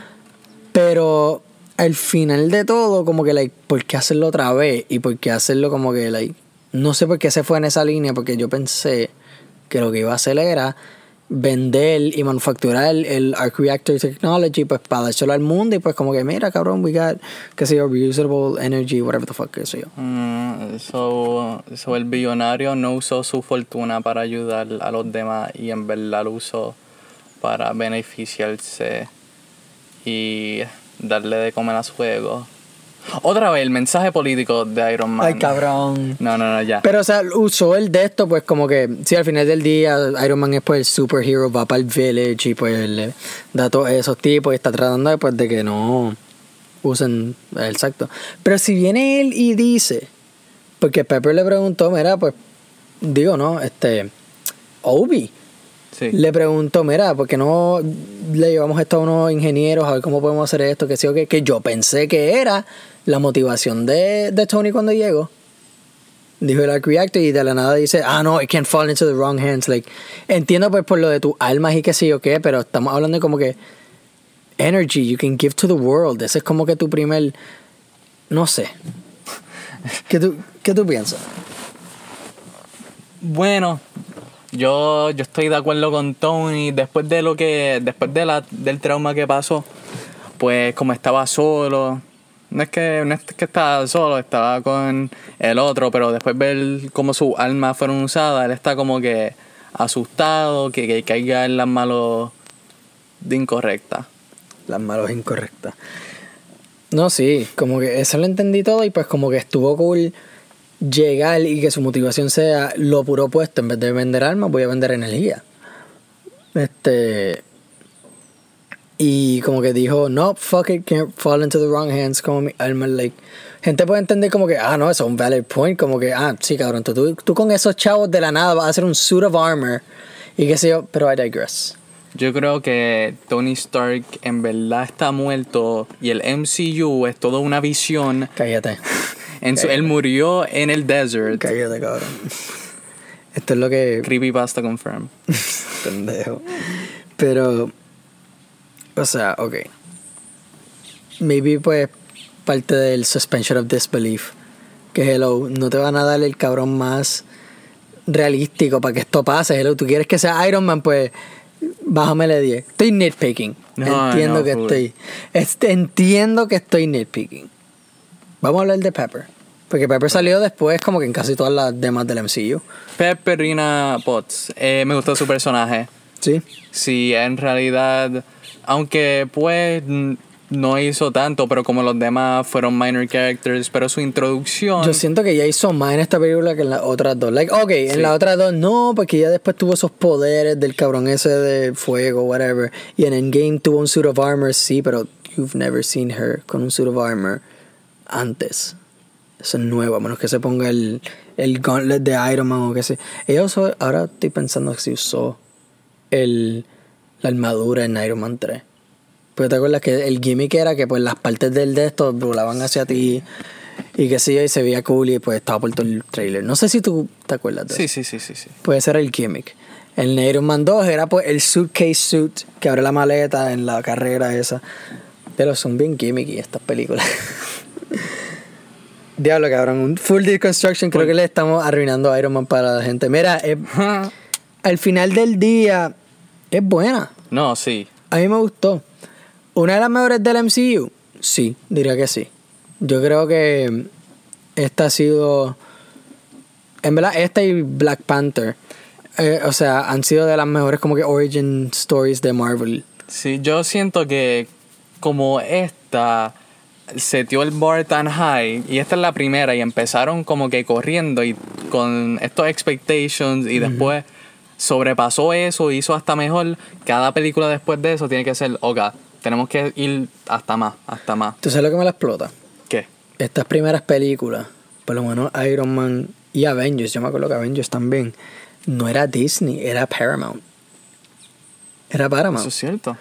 Pero al final de todo, como que, like, ¿por qué hacerlo otra vez? Y por qué hacerlo como que, like, no sé por qué se fue en esa línea, porque yo pensé que lo que iba a hacer era vender y manufacturar el, el Arc Reactor Technology, pues, para dárselo al mundo, y pues como que, mira, cabrón, we got, qué sé yo, reusable energy, whatever the fuck, qué sé yo. Mm, so, so el billonario no usó su fortuna para ayudar a los demás, y en verdad lo usó para beneficiarse y darle de comer a su juego. Otra vez, el mensaje político de Iron Man. Ay, cabrón. No, no, no, ya. Pero, o sea, usó el de esto, pues, como que, si al final del día Iron Man es, pues, el superhero, va para el Village y, pues, le da todos esos tipos y está tratando, después de que no usen el exacto. Pero si viene él y dice, porque Pepper le preguntó, mira, pues, digo, no, este, Obi. Sí. Le pregunto, mira, ¿por qué no le llevamos esto a unos ingenieros a ver cómo podemos hacer esto? Que sí o que, que yo pensé que era la motivación de, de Tony cuando llegó. Dijo el Arc Reactor y de la nada dice, ah, no, it can't fall into the wrong hands. Like, entiendo pues por lo de tus almas y que sí o qué, pero estamos hablando de como que energy you can give to the world. Ese es como que tu primer, no sé. ¿Qué tú, qué tú piensas? Bueno... Yo, yo estoy de acuerdo con Tony. Después de lo que. Después de la, del trauma que pasó, pues como estaba solo, No es que, no es que estaba solo, estaba con el otro, pero después ver cómo sus armas fueron usadas, él está como que asustado, que, que caiga en las manos de incorrectas. Las manos incorrectas. No, sí, como que eso lo entendí todo y pues como que estuvo cool llegar y que su motivación sea lo puro opuesto. En vez de vender armas, voy a vender energía. Este... Y como que dijo, no, fuck it, can't fall into the wrong hands, como mi alma, like... Gente puede entender como que, ah, no, eso es un valid point, como que, ah, sí, cabrón, tú, tú con esos chavos de la nada vas a hacer un suit of armor, y qué sé yo, pero I digress. Yo creo que Tony Stark en verdad está muerto, y el M C U es toda una visión... Cállate. En su, Cállate. Él murió en el desert. Cállate, cabrón. Esto es lo que... Creepypasta confirm. Pendejo. Pero... O sea, ok. Maybe pues parte del suspension of disbelief. Que hello, no te van a dar el cabrón más realístico para que esto pase. Hello, tú quieres que sea Iron Man, pues bájamele diez. Estoy nitpicking. No, entiendo no, que fool. estoy. Este, entiendo que estoy nitpicking. Vamos a hablar de Pepper. Porque Pepper salió después como que en casi todas las demás del M C U. Pepperina Potts. Eh, me gustó su personaje. Sí. Sí, en realidad... Aunque pues no hizo tanto, pero como los demás fueron minor characters, pero su introducción... Yo siento que ya hizo más en esta película que en las otras dos. Like, ok, sí. En las otras dos no, porque ya después tuvo esos poderes del cabrón ese de fuego, whatever. Y en Endgame tuvo un suit of armor, sí, pero you've never seen her con un suit of armor antes. Eso es nuevo, a menos que se ponga el, el gauntlet de Iron Man o qué sé. Ella usó, ahora estoy pensando si usó el... la armadura en Iron Man tres. Pero te acuerdas que el gimmick era que pues las partes del de estos volaban hacia ti y que sí, y se veía cool y pues estaba por todo el trailer. No sé si tú te acuerdas de sí, eso. Sí, sí, sí, sí. Pues ese era el gimmick. En Iron Man dos era pues el suitcase suit que abre la maleta en la carrera esa. Pero son bien gimmicky estas películas. Diablo, cabrón. Un full deconstruction. Creo que le estamos arruinando a Iron Man para la gente. Mira, eh, al final del día... Es buena. No, sí. A mí me gustó. ¿Una de las mejores del M C U? Sí, diría que sí. Yo creo que esta ha sido... En verdad, esta y Black Panther. Eh, o sea, han sido de las mejores como que origin stories de Marvel. Sí, yo siento que como esta... Setió el bar tan high y esta es la primera y empezaron como que corriendo y con estos expectations y mm-hmm. después... sobrepasó eso, hizo hasta mejor. Cada película después de eso tiene que ser ok, tenemos que ir hasta más hasta más. ¿Tú sabes lo que me la explota? ¿Qué? Estas primeras películas, por lo menos Iron Man y Avengers, yo me acuerdo que Avengers también no era Disney, era Paramount era Paramount eso es cierto.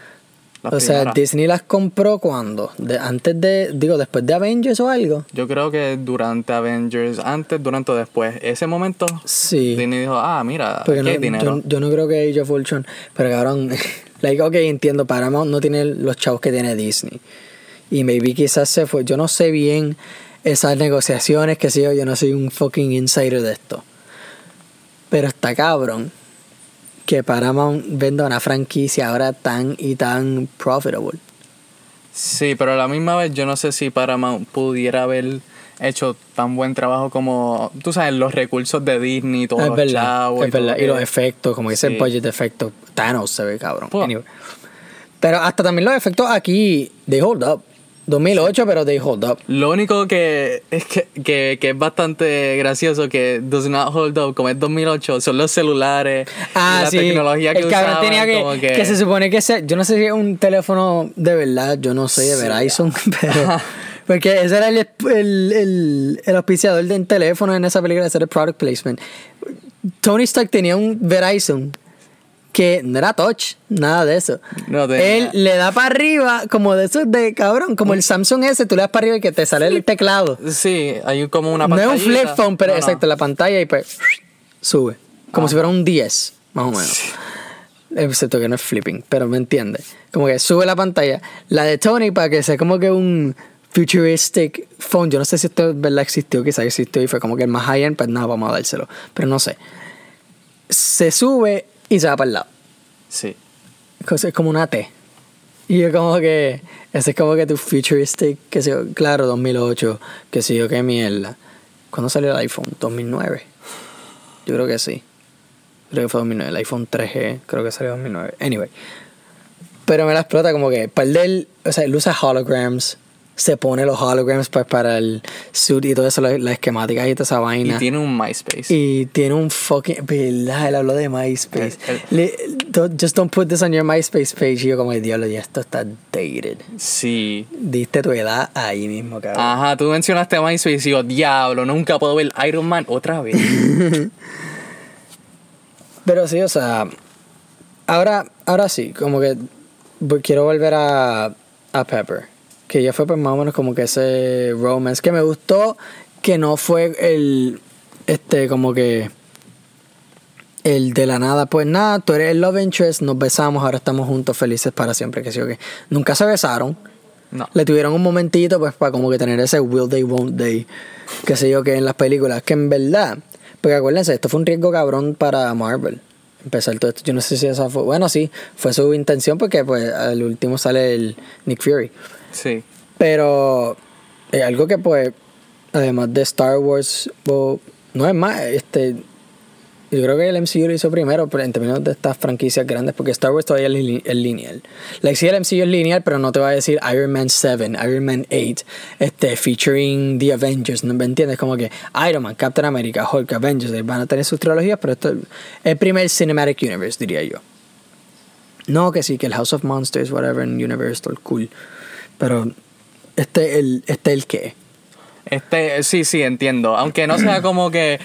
Las o primeras. Sea, Disney las compró cuando de, antes de, digo, después de Avengers o algo. Yo creo que durante Avengers, antes, durante o después. Ese momento, sí. Disney dijo, ah, mira, porque aquí no, hay dinero. Yo, yo no creo que Age of Ultron, pero cabrón, like, ok, entiendo, Paramount no tiene los chavos que tiene Disney. Y maybe quizás se fue, yo no sé bien esas negociaciones, que sí, yo no soy un fucking insider de esto. Pero está cabrón que Paramount venda una franquicia ahora tan y tan profitable. Sí, pero a la misma vez yo no sé si Paramount pudiera haber hecho tan buen trabajo como, tú sabes, los recursos de Disney, todos es los verdad, chavos. Es verdad, y los efectos, como dice sí. El budget de efectos. Thanos se ve cabrón. Anyway. Pero hasta también los efectos aquí, they hold up. dos mil ocho, sí. Pero they hold up. Lo único que es, que, que, que es bastante gracioso que does not hold up, como es dos mil ocho, son los celulares, ah, la sí. Tecnología que el usaban. Cabrón tenía que, que... que se supone que... Se, yo no sé si es un teléfono de verdad, yo no soy de sí, Verizon, ya. Pero... porque ese era el, el, el, el auspiciador del teléfono en esa película, ese era el product placement. Tony Stark tenía un Verizon... que no era touch, nada de eso. No tenía. Él le da para arriba, como de esos de cabrón, como el Samsung ese, tú le das para arriba y que te sale el teclado. Sí, hay como una pantalla. No es un flip phone, pero no, exacto, no. La pantalla y pues sube. Como ah. Si fuera un diez, más o menos. Sí. Excepto que no es flipping, pero me entiende. Como que sube la pantalla. La de Tony para que sea como que un futuristic phone. Yo no sé si esto en verdad existió, quizás existió y fue como que el más high-end, pues nada, vamos a dárselo. Pero no sé. Se sube... y se va para el lado. Sí. Es como una T. Y yo como que, ese es como que tu futuristic, que sé yo, claro, dos mil ocho, que sé yo, qué mierda. ¿Cuándo salió el iPhone? ¿dos mil nueve? Yo creo que sí. Creo que fue dos mil nueve. El iPhone tres G, creo que salió dos mil nueve. Anyway. Pero me la explota como que, para él, o sea, él usa holograms, se pone los holograms para, para el suit y todo eso, las la esquemáticas y toda esa vaina. Y tiene un MySpace. Y tiene un fucking... ¿Verdad? Él habló de MySpace. El, el, Le, don't, just don't put this on your MySpace page. Y yo como, diablo, ya esto está dated. Sí. Diste tu edad ahí mismo, cabrón. Ajá, tú mencionaste a MySpace y digo, diablo, nunca puedo ver Iron Man otra vez. Pero sí, o sea... Ahora, ahora sí, como que... Quiero volver a, a Pepper. Que ya fue pues más o menos como que ese romance que me gustó, que no fue el este como que el de la nada, pues nada, tú eres el love interest, nos besamos, ahora estamos juntos felices para siempre, que sí o que nunca se besaron, no le tuvieron un momentito pues para como que tener ese will they won't they, que sé yo que en las películas, que en verdad, porque acuérdense, esto fue un riesgo cabrón para Marvel empezar todo esto, yo no sé si esa fue, bueno sí fue su intención, porque pues al último sale el Nick Fury. Sí. Pero es algo que pues además de Star Wars, bo, no es más, este yo creo que el M C U lo hizo primero, pero en términos de estas franquicias grandes, porque Star Wars todavía es, li- es lineal. Like, sí, el M C U es lineal, pero no te va a decir Iron Man siete, Iron Man ocho, este, featuring The Avengers, ¿no me entiendes? Como que Iron Man, Captain America, Hulk, Avengers, van a tener sus trilogías, pero esto es el primer Cinematic Universe, diría yo. No, que sí, que el House of Monsters, whatever, universe, todo cool. Pero, ¿este el, este el qué? Este, sí, sí, entiendo. Aunque no sea como que...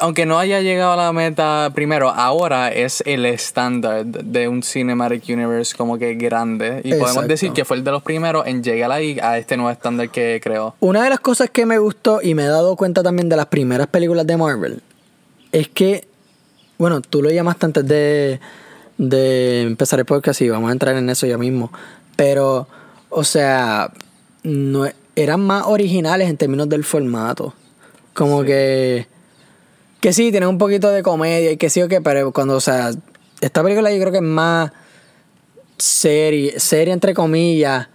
Aunque no haya llegado a la meta primero, ahora es el estándar de un Cinematic Universe como que grande. Y exacto, podemos decir que fue el de los primeros en llegar ahí a este nuevo estándar que creó. Una de las cosas que me gustó, y me he dado cuenta también de las primeras películas de Marvel, es que... Bueno, tú lo llamaste antes de, de empezar el podcast y vamos a entrar en eso ya mismo. Pero... O sea, no, eran más originales en términos del formato. Como sí. que... Que sí, tienen un poquito de comedia y que sí o que, pero cuando, o sea... Esta película yo creo que es más serie, serie entre comillas,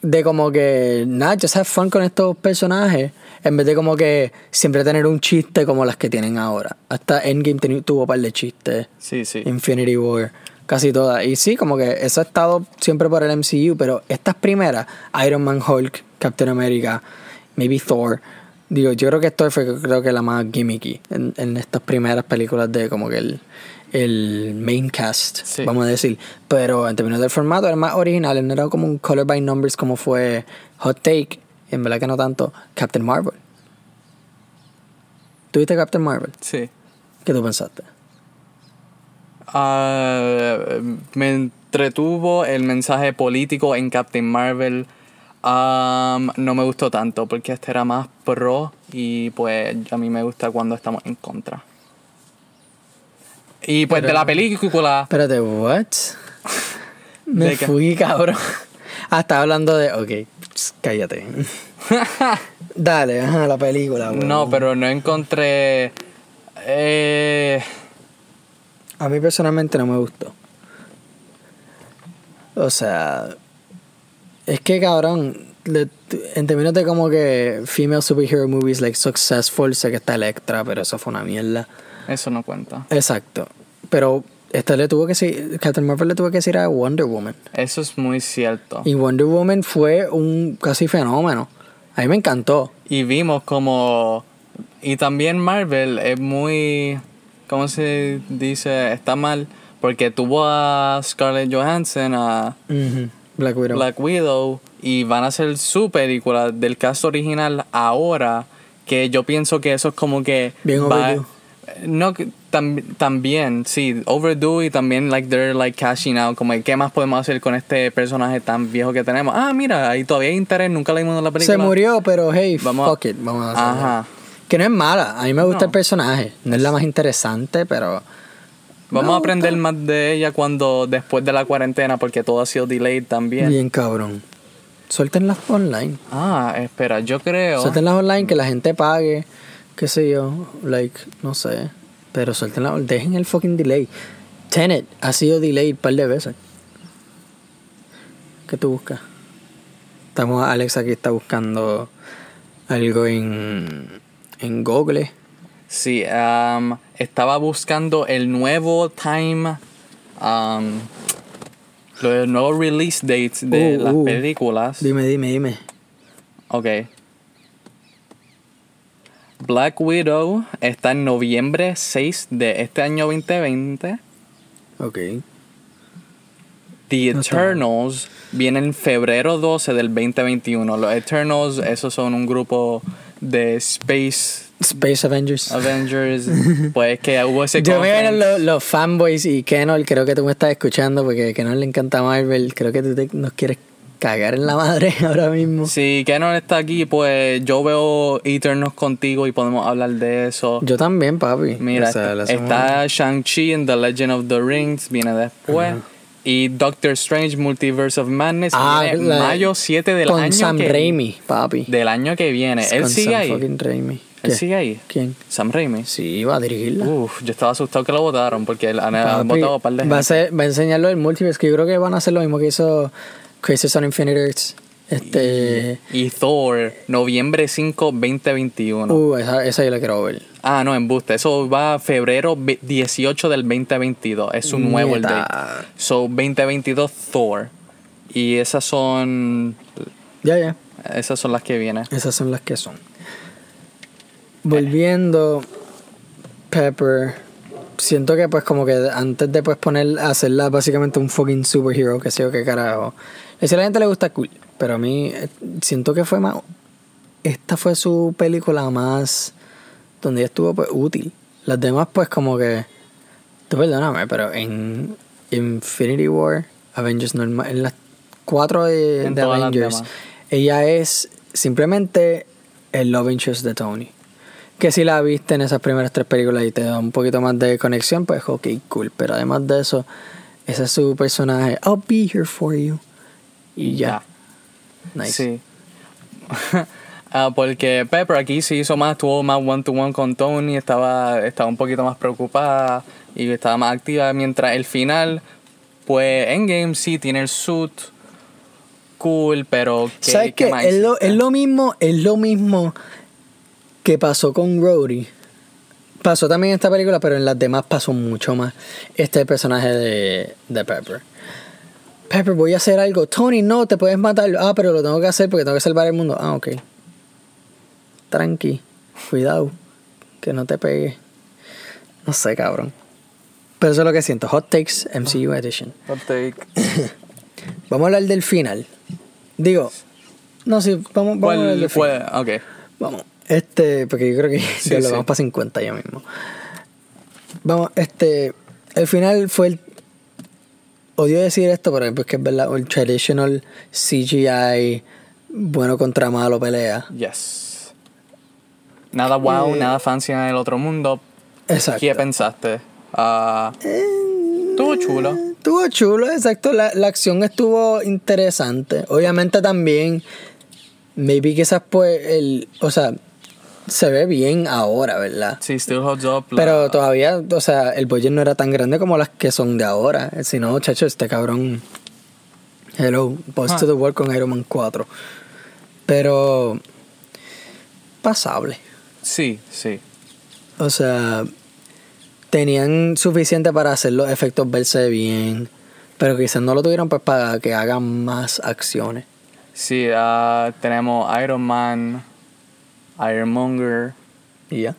de como que... Nada, just have fun con estos personajes. En vez de como que siempre tener un chiste como las que tienen ahora. Hasta Endgame ten, tuvo un par de chistes. Sí, sí. Infinity War... Casi todas. Y sí, como que eso ha estado siempre por el M C U, pero estas primeras, Iron Man, Hulk, Captain America, maybe Thor. Digo, yo creo que Thor fue creo que la más gimmicky en, en estas primeras películas de como que el, el main cast, sí. Vamos a decir. Pero en términos del formato era más original, no era como un color by numbers como fue Hot Take, en verdad que no tanto, Captain Marvel. ¿Tuviste Captain Marvel? Sí. ¿Qué tú pensaste? Uh, me entretuvo el mensaje político en Captain Marvel. Um, no me gustó tanto porque este era más pro y pues a mí me gusta cuando estamos en contra. Y pues pero, de la película... Espérate, ¿what? Me fui, cabrón. Ah, estaba hablando de... Ok, pss, cállate. Dale, ajá, la película. Bro. No, pero no encontré... Eh... A mí personalmente no me gustó. O sea... Es que, cabrón... Le, en términos de como que... Female superhero movies like Successful... Sé que está Electra, pero eso fue una mierda. Eso no cuenta. Exacto. Pero... Esta le tuvo que decir... Captain Marvel le tuvo que decir a Wonder Woman. Eso es muy cierto. Y Wonder Woman fue un... Casi fenómeno. A mí me encantó. Y vimos como... Y también Marvel es muy... ¿Cómo se dice? Está mal. Porque tuvo a Scarlett Johansson, a uh-huh. Black Widow. Black Widow. Y van a hacer su película del cast original ahora. Que yo pienso que eso es como que... Bien overdue. No, tam, también, sí. Overdue y también like they're like cashing out. Como ¿qué más podemos hacer con este personaje tan viejo que tenemos? Ah, mira, ahí todavía hay interés. Nunca la vimos en la película. Se murió, pero hey, vamos fuck a, it. Vamos a hacerlo. Ajá. Que no es mala, a mí me gusta no. el personaje, no es la más interesante, pero... Vamos a aprender más de ella cuando después de la cuarentena, porque todo ha sido delayed también. Bien cabrón. Suéltenlas online. Ah, espera, yo creo... Suéltenlas online, que la gente pague, qué sé yo, like, no sé. Pero suéltenlas, dejen el fucking delay. Tenet ha sido delayed un par de veces. ¿Qué tú buscas? Estamos, Alex aquí está buscando algo en, en Google. Sí, um, estaba buscando el nuevo time, um, los nuevos release dates de uh, las uh, películas. Dime, dime, dime. Okay. Black Widow está en noviembre seis de este año veinte veinte. Okay. The Eternals no viene en febrero doce del veinte veintiuno. Los Eternals, esos son un grupo de Space... Space Avengers. Avengers. Pues que hubo ese... Yo veo los, los fanboys y Kenor, creo que tú me estás escuchando porque a Kenor le encanta Marvel. Creo que tú te, nos quieres cagar en la madre ahora mismo. Si Kenor está aquí, pues yo veo Eternals contigo y podemos hablar de eso. Yo también, papi. Mira, o sea, está, está Shang-Chi en The Legend of the Rings, viene después. Uh-huh. Y Doctor Strange Multiverse of Madness ah, viene la, mayo siete del con año Sam que, Raimi, papi. Del año que viene. Es Él sigue Sam ahí. Fucking Raimi. ¿Él sigue ahí? ¿Quién? Sam Raimi. Sí, va a dirigirla. Uf, yo estaba asustado que lo votaron porque han, papi, han votado un par de gente. Va a, ser, va a enseñarlo el multiverse, que yo creo que van a hacer lo mismo que hizo Crisis on Infinite Earths. Este... Y, y Thor, noviembre cinco, veinte veintiuno. Uh, esa, esa yo la quiero ver. Ah, no, embuste. Eso va a febrero dieciocho del veinte veintidós. Es un nuevo el date. So, veinte veintidós, Thor. Y esas son... Ya, yeah, ya. Yeah. Esas son las que vienen. Esas son las que son. Volviendo, Pepper, siento que pues como que antes de pues poner, hacerla básicamente un fucking superhero, que sé yo qué carajo. Y si a la gente le gusta, cool, pero a mí eh, siento que fue más, esta fue su película más, donde ella estuvo pues útil. Las demás pues como que, tú perdóname, pero en Infinity War, Avengers normal, en las cuatro de, de Avengers, ella es simplemente el love interest de Tony. Que si la viste en esas primeras tres películas y te da un poquito más de conexión, pues ok, cool. Pero además de eso, ese es su personaje. I'll be here for you. Y ya. Yeah. Nice. Sí. uh, porque Pepper aquí sí hizo más, tuvo más one-to-one con Tony, estaba, estaba un poquito más preocupada y estaba más activa. Mientras el final, pues Endgame sí tiene el suit cool, pero... ¿qué, ¿Sabes qué? qué? Es, lo, es lo mismo, es lo mismo... que pasó con Rhodey. Pasó también en esta película, pero en las demás pasó mucho más. Este es el personaje de, de Pepper. Pepper, voy a hacer algo. Tony, no, te puedes matar. Ah, pero lo tengo que hacer porque tengo que salvar el mundo. Ah, ok. Tranqui. Cuidado. Que no te pegue. No sé, cabrón. Pero eso es lo que siento. Hot Takes M C U Edition. Hot Take. Vamos a hablar del final. Digo. No, sí. Vamos, vamos a hablar del final. Ok. Vamos. Este, porque yo creo que sí, ya lo sí. Vamos para cincuenta ya mismo. Vamos, este, el final fue el... Odio decir esto, pero es que es verdad, el traditional C G I bueno contra malo pelea. Yes. Nada wow, eh, nada fancy en el otro mundo. Exacto. ¿Qué pensaste? Uh, eh, tuvo chulo. Tuvo chulo, exacto. La, la acción estuvo interesante. Obviamente también, maybe quizás pues el... O sea... Se ve bien ahora, ¿verdad? Sí, still holds up. Pero la... todavía, o sea, el budget no era tan grande como las que son de ahora. Si no, chacho, este cabrón... Hello, Boss huh. to the World con Iron Man cuatro. Pero... Pasable. Sí, sí. O sea... Tenían suficiente para hacer los efectos verse bien. Pero quizás no lo tuvieron pues para que hagan más acciones. Sí, uh, tenemos Iron Man... Ironmonger. Y yeah.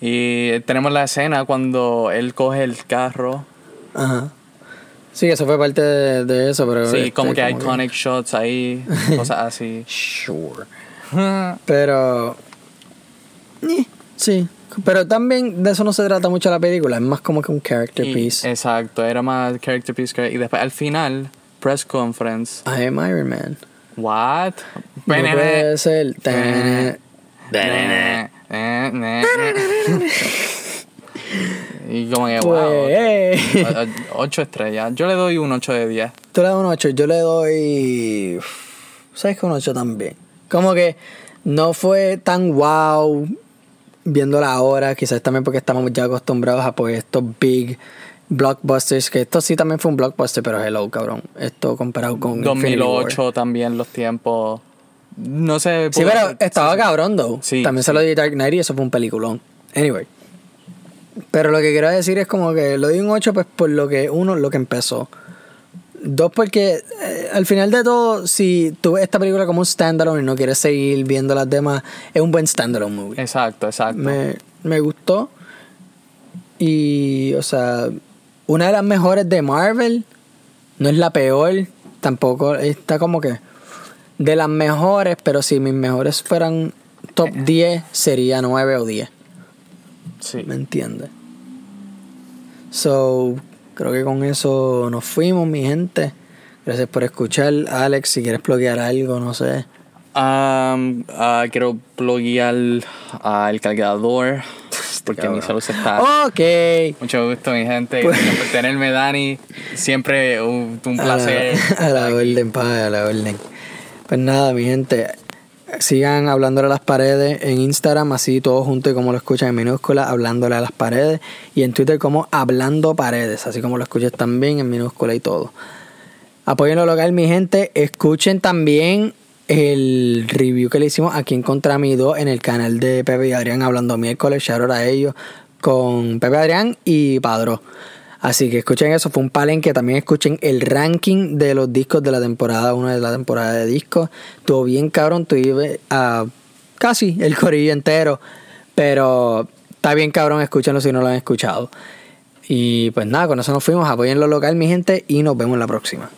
ya. Y tenemos la escena cuando él coge el carro. Ajá. Sí, eso fue parte de, de eso, pero. Sí, este, como que como iconic que... shots ahí, cosas así. Sure. Pero. Eh, sí. Pero también de eso no se trata mucho la película, es más como que un character y, piece. Exacto, era más character piece. Y después al final, press conference. I am Iron Man. What? No puede ser. Y como que, wow, ocho estrellas. Yo le doy un ocho de diez. Tú le das un ocho, yo le doy... ¿Sabes qué? Un ocho también. Como que no fue tan wow viéndola ahora. Quizás también porque estamos ya acostumbrados a pues estos big blockbusters, que esto sí también fue un blockbuster, pero hello, cabrón. Esto comparado con dos mil ocho War. También los tiempos. No sé. Sí, pero hacer, estaba sí, cabrón, though. Sí, también sí. Salió de Dark Knight y eso fue un peliculón. Anyway. Pero lo que quiero decir es como que lo di un ocho, pues por lo que uno, lo que empezó. Dos, porque eh, al final de todo, si tú ves esta película como un standalone y no quieres seguir viendo las demás, es un buen standalone movie. Exacto, exacto. Me, me gustó. Y, o sea, una de las mejores de Marvel, no es la peor, tampoco está como que de las mejores, pero si mis mejores fueran top diez, sería nueve o diez. Sí. ¿Me entiendes? So, creo que con eso nos fuimos, mi gente. Gracias por escuchar. Alex, si quieres pluguear algo, no sé. Um, uh, quiero pluguear al uh, cargador. Porque mi salud se está. Ok. Mucho gusto, mi gente. Pues... Gracias por tenerme, Dani. Siempre un, un placer. A la, a la orden, padre, a la orden. Pues nada, mi gente. Sigan hablándole a las paredes en Instagram, así todos juntos y como lo escuchan en minúscula, hablándole a las paredes. Y en Twitter como hablando paredes, así como lo escuchas también en minúscula y todo. Apoyen lo local, mi gente. Escuchen también el review que le hicimos aquí en Contra Mi dos en el canal de Pepe y Adrián Hablando Miércoles. Shout out a ellos con Pepe Adrián y Padro. Así que escuchen eso. Fue un palenque. También escuchen el ranking de los discos de la temporada uno de la temporada de discos. Estuvo bien cabrón. Tuve a uh, casi el corillo entero. Pero está bien cabrón. Escúchenlo si no lo han escuchado. Y pues nada, con eso nos fuimos. Apoyen lo local, mi gente. Y nos vemos la próxima.